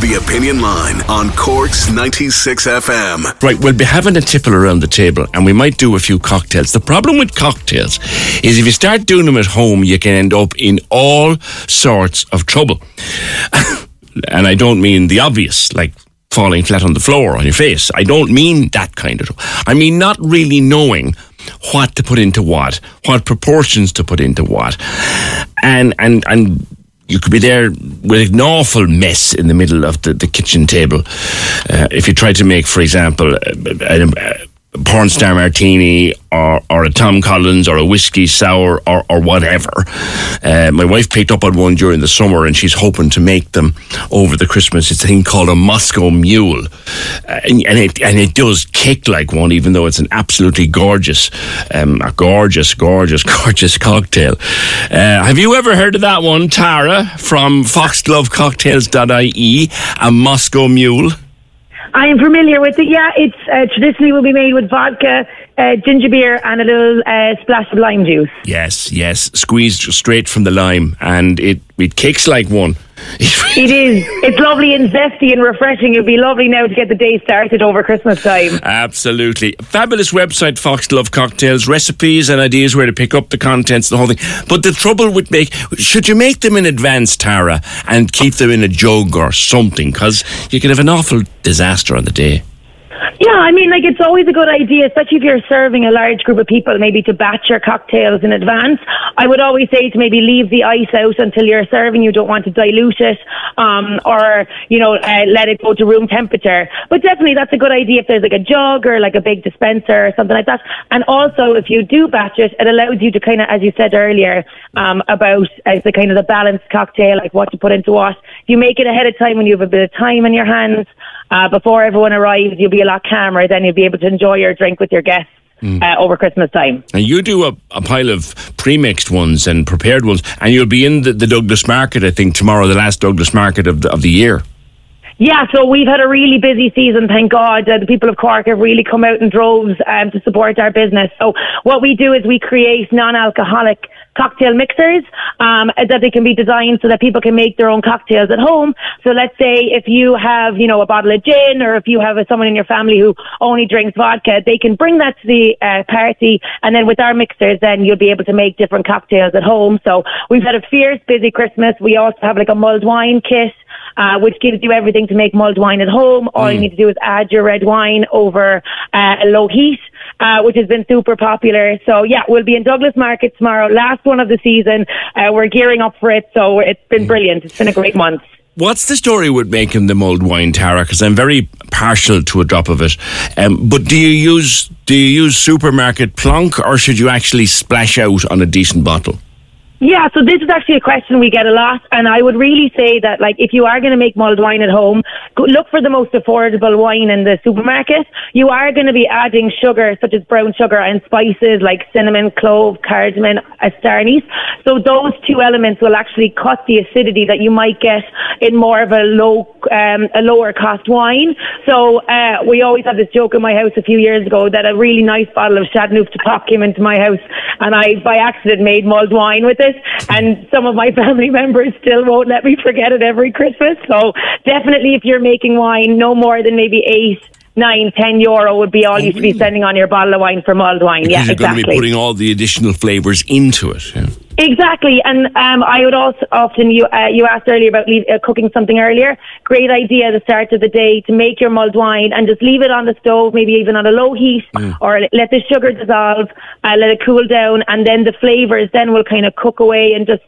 The Opinion Line on Cork's 96FM. Right, we'll be having a tipple around the table and we might do a few cocktails. The problem with cocktails is if you start doing them at home, you can end up in all sorts of trouble. And I don't mean the obvious, like falling flat on the floor on your face. I don't mean that kind of trouble. I mean not really knowing what to put into what proportions to put into what. And you could be there with an awful mess in the middle of the kitchen table. If you try to make, for example, a porn star martini or a Tom Collins or a whiskey sour or whatever. My wife picked up on one during the summer and she's hoping to make them over the Christmas. It's a thing called a Moscow Mule. And it does kick like one, even though it's an absolutely gorgeous cocktail. Have you ever heard of that one, Tara, from foxglovecocktails.ie, a Moscow Mule? I am familiar with it. Yeah, it's traditionally will be made with vodka, ginger beer, and a little splash of lime juice. Yes, squeezed straight from the lime, and it kicks like one. It is. It's lovely and zesty and refreshing. It'd be lovely now to get the day started over Christmas time. Absolutely. Fabulous website, Foxglove Cocktails. Recipes and ideas where to pick up the contents, the whole thing. But the trouble with should you make them in advance, Tara, and keep them in a jug or something? Because you could have an awful disaster on the day. Yeah, I mean, it's always a good idea, especially if you're serving a large group of people, maybe to batch your cocktails in advance. I would always say to maybe leave the ice out until you're serving. You don't want to dilute it or let it go to room temperature. But definitely that's a good idea if there's a jug or a big dispenser or something like that. And also, if you do batch it, it allows you to kind of, as you said earlier, about the kind of the balanced cocktail, what to put into what. If you make it ahead of time when you have a bit of time in your hands, before everyone arrives, you'll be a lot calmer. Then you'll be able to enjoy your drink with your guests over Christmas time. And you do a pile of pre-mixed ones and prepared ones, and you'll be in the Douglas Market, I think, tomorrow, the last Douglas Market of the year. Yeah, so we've had a really busy season, thank God. The people of Cork have really come out in droves to support our business. So what we do is we create non-alcoholic cocktail mixers that they can be designed so that people can make their own cocktails at home. So let's say if you have, a bottle of gin, or if you have someone in your family who only drinks vodka, they can bring that to the party. And then with our mixers, then you'll be able to make different cocktails at home. So we've had a fierce, busy Christmas. We also have a mulled wine kit, which gives you everything to make mulled wine at home. All you need to do is add your red wine over a low heat, which has been super popular. So yeah, we'll be in Douglas Market tomorrow, last one of the season. We're gearing up for it, so it's been brilliant. It's been a great month. What's the story with making the mulled wine, Tara? Because I'm very partial to a drop of it. But do you use supermarket plonk, or should you actually splash out on a decent bottle? Yeah, so this is actually a question we get a lot, and I would really say that, if you are going to make mulled wine at home, look for the most affordable wine in the supermarket. You are going to be adding sugar, such as brown sugar, and spices like cinnamon, clove, cardamom, star anise. So those two elements will actually cut the acidity that you might get in more of a lower cost wine. So we always have this joke in my house a few years ago that a really nice bottle of Chateauneuf du Pape came into my house, and I, by accident, made mulled wine with it. And some of my family members still won't let me forget it every Christmas. So definitely, if you're making wine, no more than maybe 8, 9, €10 would be all you should be spending on your bottle of wine for mulled wine. Because you're going to be putting all the additional flavours into it. Yeah. Exactly, and I would also often, you asked earlier about cooking something earlier. Great idea at the start of the day to make your mulled wine and just leave it on the stove, maybe even on a low heat, or let the sugar dissolve, let it cool down, and then the flavours then will kind of cook away and just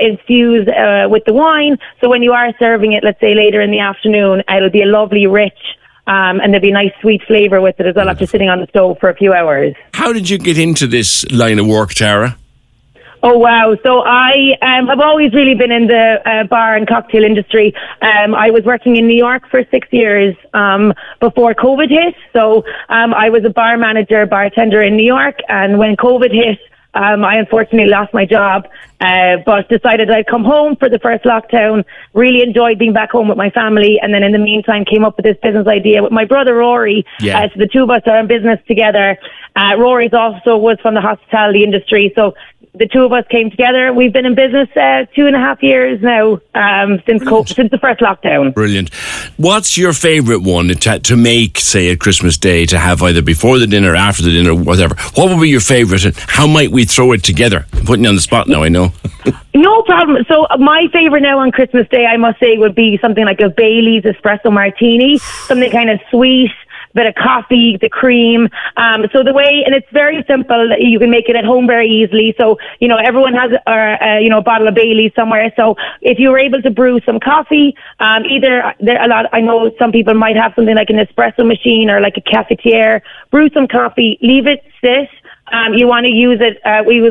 infuse with the wine. So when you are serving it, let's say later in the afternoon, it'll be a lovely rich and there'll be a nice sweet flavour with it as well after sitting on the stove for a few hours. How did you get into this line of work, Tara? Oh wow! So I have always really been in the bar and cocktail industry. I was working in New York for 6 years before COVID hit. So I was a bar manager, bartender in New York, and when COVID hit, I unfortunately lost my job, but decided I'd come home for the first lockdown, really enjoyed being back home with my family, and then in the meantime came up with this business idea with my brother Rory. Yeah. So the two of us are in business together. Rory also was from the hospitality industry, so the two of us came together. We've been in business 2.5 years now, since the first lockdown. Brilliant. What's your favourite one to make, say, at Christmas Day, to have either before the dinner, after the dinner, whatever? What would be your favourite, and how might we throw it together? I'm putting you on the spot now, I know. No problem. So my favourite now on Christmas Day, I must say, would be something like a Bailey's espresso martini, something kind of sweet, bit of coffee, the cream. So the way, and it's very simple, you can make it at home very easily. So, you know, everyone has a bottle of Bailey's somewhere. So if you were able to brew some coffee, I know some people might have something like an espresso machine or like a cafetiere. Brew some coffee, leave it sit. You want to use it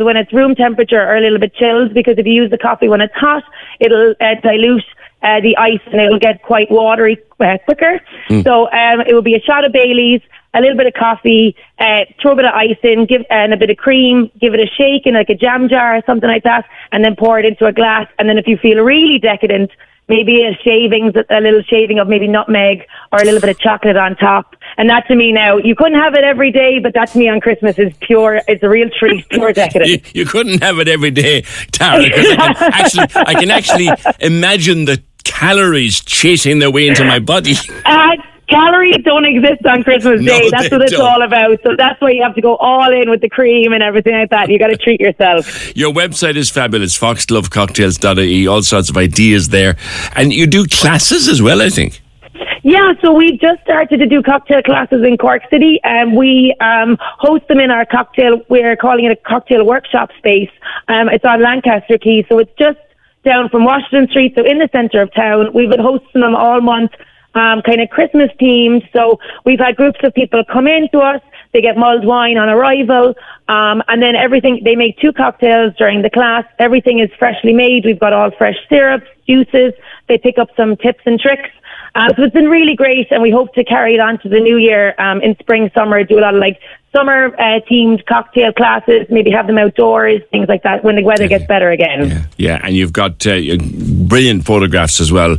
when it's room temperature or a little bit chilled, because if you use the coffee when it's hot, it'll dilute the ice and it'll get quite watery quicker. So it will be a shot of Bailey's, a little bit of coffee, throw a bit of ice in, and a bit of cream, give it a shake in like a jam jar or something like that, and then pour it into a glass. And then if you feel really decadent, maybe a little shaving of maybe nutmeg or a little bit of chocolate on top. And that to me now, you couldn't have it every day, but that to me on Christmas is pure, it's a real treat, pure decadence. You couldn't have it every day, Tara, because I can actually imagine the calories chasing their way into my body. Calories don't exist on Christmas Day. That's what it's all about. So that's why you have to go all in with the cream and everything like that. You got to treat yourself. Your website is fabulous, foxglovecocktails.ie, all sorts of ideas there. And you do classes as well, I think. Yeah, so we just started to do cocktail classes in Cork City, and we host them in our cocktail, we're calling it a cocktail workshop space. It's on Lancaster Quay, so it's just down from Washington Street, so in the centre of town. We've been hosting them all month. Kind of Christmas themed. So we've had groups of people come in to us. They get mulled wine on arrival. And then everything, they make 2 cocktails during the class. Everything is freshly made. We've got all fresh syrups, juices. They pick up some tips and tricks. So it's been really great, and we hope to carry it on to the new year in spring, summer, do a lot of like summer themed cocktail classes, maybe have them outdoors, things like that, when the weather gets better again. Yeah. And you've got brilliant photographs as well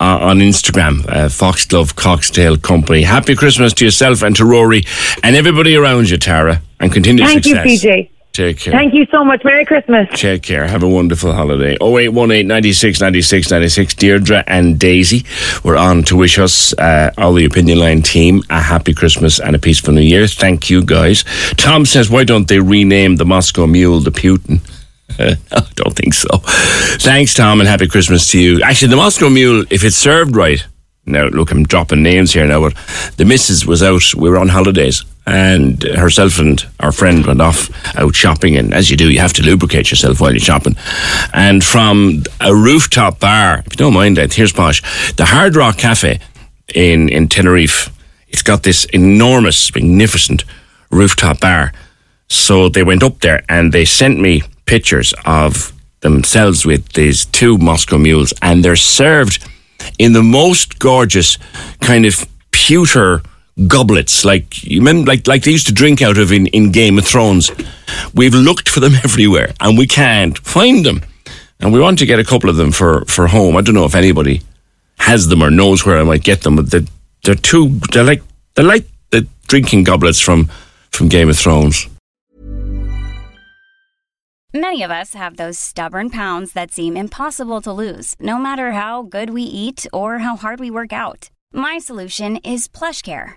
on Instagram, Foxglove Cocktail Company. Happy Christmas to yourself and to Rory and everybody around you, Tara, and continued success. Thank you, PJ. Take care. Thank you so much. Merry Christmas. Take care. Have a wonderful holiday. 0818 96 96 96. Deirdre and Daisy were on to wish us, all the Opinion Line team, a happy Christmas and a peaceful New Year. Thank you, guys. Tom says, why don't they rename the Moscow Mule the Putin? I don't think so. Thanks, Tom, and happy Christmas to you. Actually, the Moscow Mule, if it's served right... Now, look, I'm dropping names here now, but the missus was out, we were on holidays, and herself and our friend went off out shopping, and as you do, you have to lubricate yourself while you're shopping. And from a rooftop bar, if you don't mind that, here's posh, the Hard Rock Cafe in Tenerife, it's got this enormous, magnificent rooftop bar. So they went up there, and they sent me pictures of themselves with these 2 Moscow Mules, and they're served in the most gorgeous kind of pewter goblets, like you remember, like they used to drink out of in Game of Thrones. We've looked for them everywhere and we can't find them. And we want to get a couple of them for home. I don't know if anybody has them or knows where I might get them, but they're like the drinking goblets from Game of Thrones. Many of us have those stubborn pounds that seem impossible to lose, no matter how good we eat or how hard we work out. My solution is PlushCare.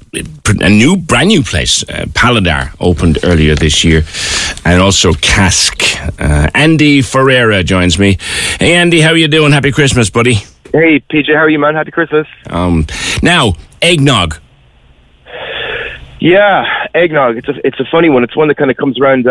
A new, brand new place, Paladar, opened earlier this year, and also Cask. Andy Ferreira joins me. Hey, Andy, how are you doing? Happy Christmas, buddy. Hey, PJ, how are you, man? Happy Christmas. Now, eggnog. Yeah, eggnog. It's a funny one. It's one that kind of comes around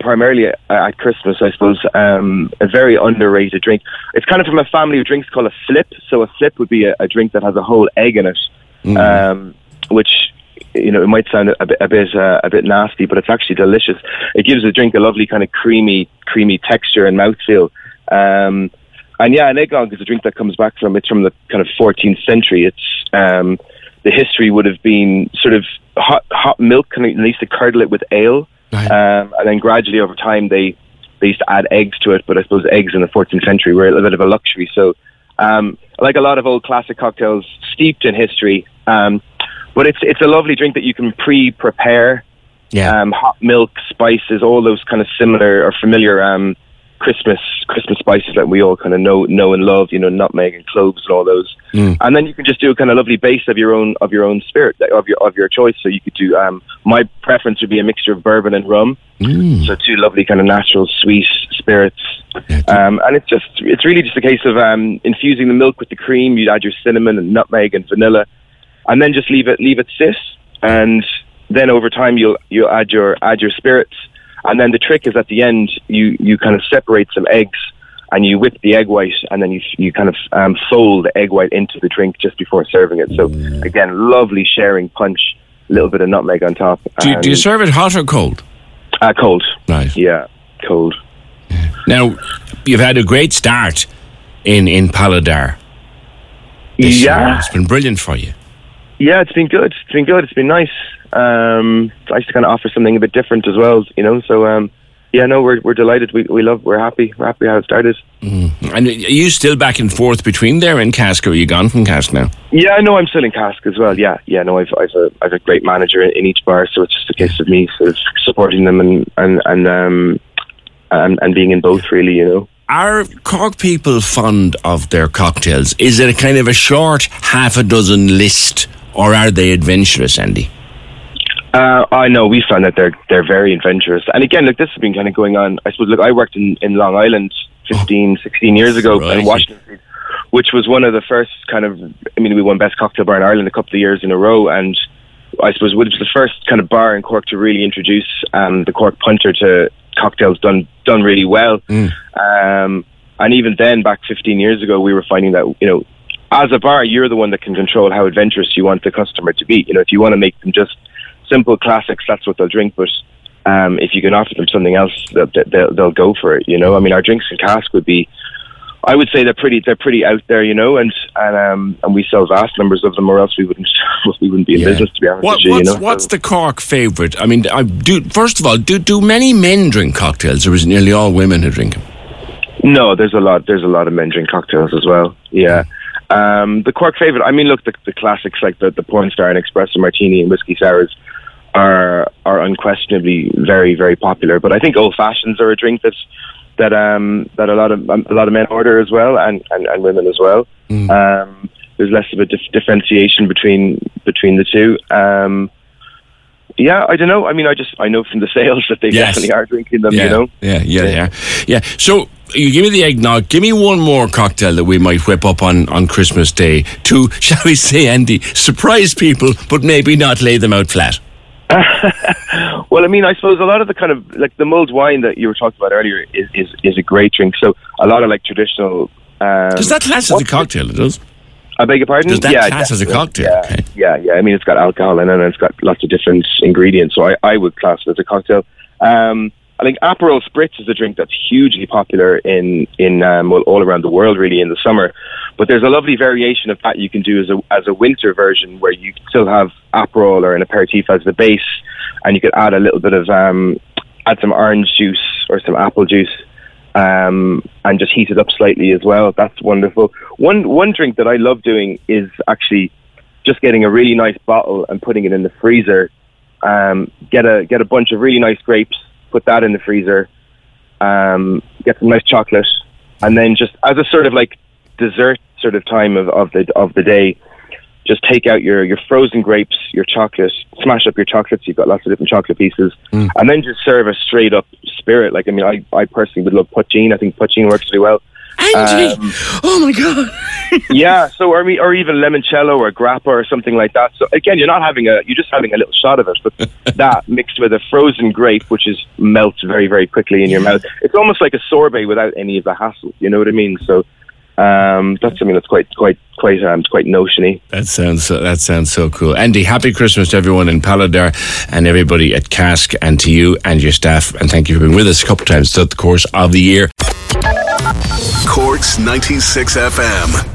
primarily at Christmas, I suppose. A very underrated drink. It's kind of from a family of drinks called a flip. So a flip would be a drink that has a whole egg in it. Mm. Which, you know, it might sound a bit nasty, but it's actually delicious. It gives the drink a lovely kind of creamy texture and mouthfeel. And yeah, an eggnog is a drink that comes back from, it's from the kind of 14th century. It's the history would have been sort of hot milk, and they used to curdle it with ale, right. And then gradually over time they used to add eggs to it. But I suppose eggs in the 14th century were a little bit of a luxury, so. Like a lot of old classic cocktails, steeped in history. But it's a lovely drink that you can pre-prepare. Yeah. Hot milk, spices, all those kind of similar or familiar Christmas spices that we all kind of know and love. You know, nutmeg and cloves and all those. Mm. And then you can just do a kind of lovely base of your own spirit of your choice. So you could do. My preference would be a mixture of bourbon and rum. Mm. So two lovely kind of natural sweet spirits. And it's really just a case of infusing the milk with the cream. You add your cinnamon and nutmeg and vanilla, and then just leave it sit. And then over time you'll add your spirits. And then the trick is at the end you kind of separate some eggs and you whip the egg white, and then you kind of fold the egg white into the drink just before serving it. So again, lovely sharing punch. A little bit of nutmeg on top. Do you serve it hot or cold? Cold. Nice. Yeah, cold. Now, you've had a great start in Paladar. This year. It's been brilliant for you. Yeah, it's been good. It's been nice. It's nice to kind of offer something a bit different as well, you know. So, we're delighted. We're happy how it started. Mm. And are you still back and forth between there and Cask, or are you gone from Cask now? Yeah, no, I'm still in Cask as well. Yeah, no, I've a great manager in each bar, so it's just a case of me sort of supporting them and being in both, really, you know. Are Cork people fond of their cocktails? Is it a kind of a short half a dozen list, or are they adventurous, Andy? I know, we found that they're very adventurous. And again, look, this has been kind of going on. I suppose, look, I worked in Long Island 16 years ago in Washington Street, which was one of the first kind of, I mean, we won Best Cocktail Bar in Ireland a couple of years in a row, and I suppose it was the first kind of bar in Cork to really introduce the Cork punter to cocktails done really well. Mm. And even then, back 15 years ago, we were finding that, you know, as a bar, you're the one that can control how adventurous you want the customer to be. You know, if you want to make them just simple classics, that's what they'll drink, but if you can offer them something else, they'll go for it, you know. I mean, our drinks in Cask would be, I would say they're pretty out there, you know, and we sell vast numbers of them, or else we wouldn't be in business, to be honest with you. What's the Cork favourite? I mean, do many men drink cocktails, or is it nearly all women who drink them? No, there's a lot of men drink cocktails as well. Yeah. The Cork favourite, I mean, look, the classics like the Porn Star and Espresso Martini and Whiskey Sours are unquestionably very, very popular. But I think old fashions are a drink that a lot of men order as well, and women as well. Mm. There's less of a differentiation between the two. Yeah, I don't know. I mean, I know from the sales that they definitely are drinking them. Yeah. You know. Yeah. So you give me the eggnog. Give me one more cocktail that we might whip up on Christmas Day to, shall we say, Andy, surprise people, but maybe not lay them out flat. Well, I mean, I suppose a lot of the kind of, like, the mulled wine that you were talking about earlier is a great drink. So a lot of, like, traditional... Does that class as a cocktail, it does? I beg your pardon? Does that class as a cocktail? Yeah, okay. Yeah. I mean, it's got alcohol in it and it's got lots of different ingredients, so I would class it as a cocktail. I think Aperol Spritz is a drink that's hugely popular in all around the world, really, in the summer. But there's a lovely variation of that you can do as a winter version, where you still have Aperol or an aperitif as the base, and you could add a little bit of add some orange juice or some apple juice, and just heat it up slightly as well. That's wonderful. One drink that I love doing is actually just getting a really nice bottle and putting it in the freezer. Get a bunch of really nice grapes. Put that in the freezer, get some nice chocolate, and then just as a sort of like dessert sort of time of the day, just take out your frozen grapes, your chocolate, smash up your chocolates, you've got lots of different chocolate pieces, and then just serve a straight up spirit. Like, I mean, I personally would love poutine. I think poutine works really well. Angie! Oh my God! Yeah, so or even limoncello or grappa or something like that. So again, you're just having a little shot of it, but that mixed with a frozen grape, which melts very, very quickly in your mouth. It's almost like a sorbet without any of the hassle. You know what I mean? So that's something that's quite notiony. That sounds so cool. Andy, happy Christmas to everyone in Paladar and everybody at Cask, and to you and your staff. And thank you for being with us a couple of times throughout the course of the year. Cork's 96 FM.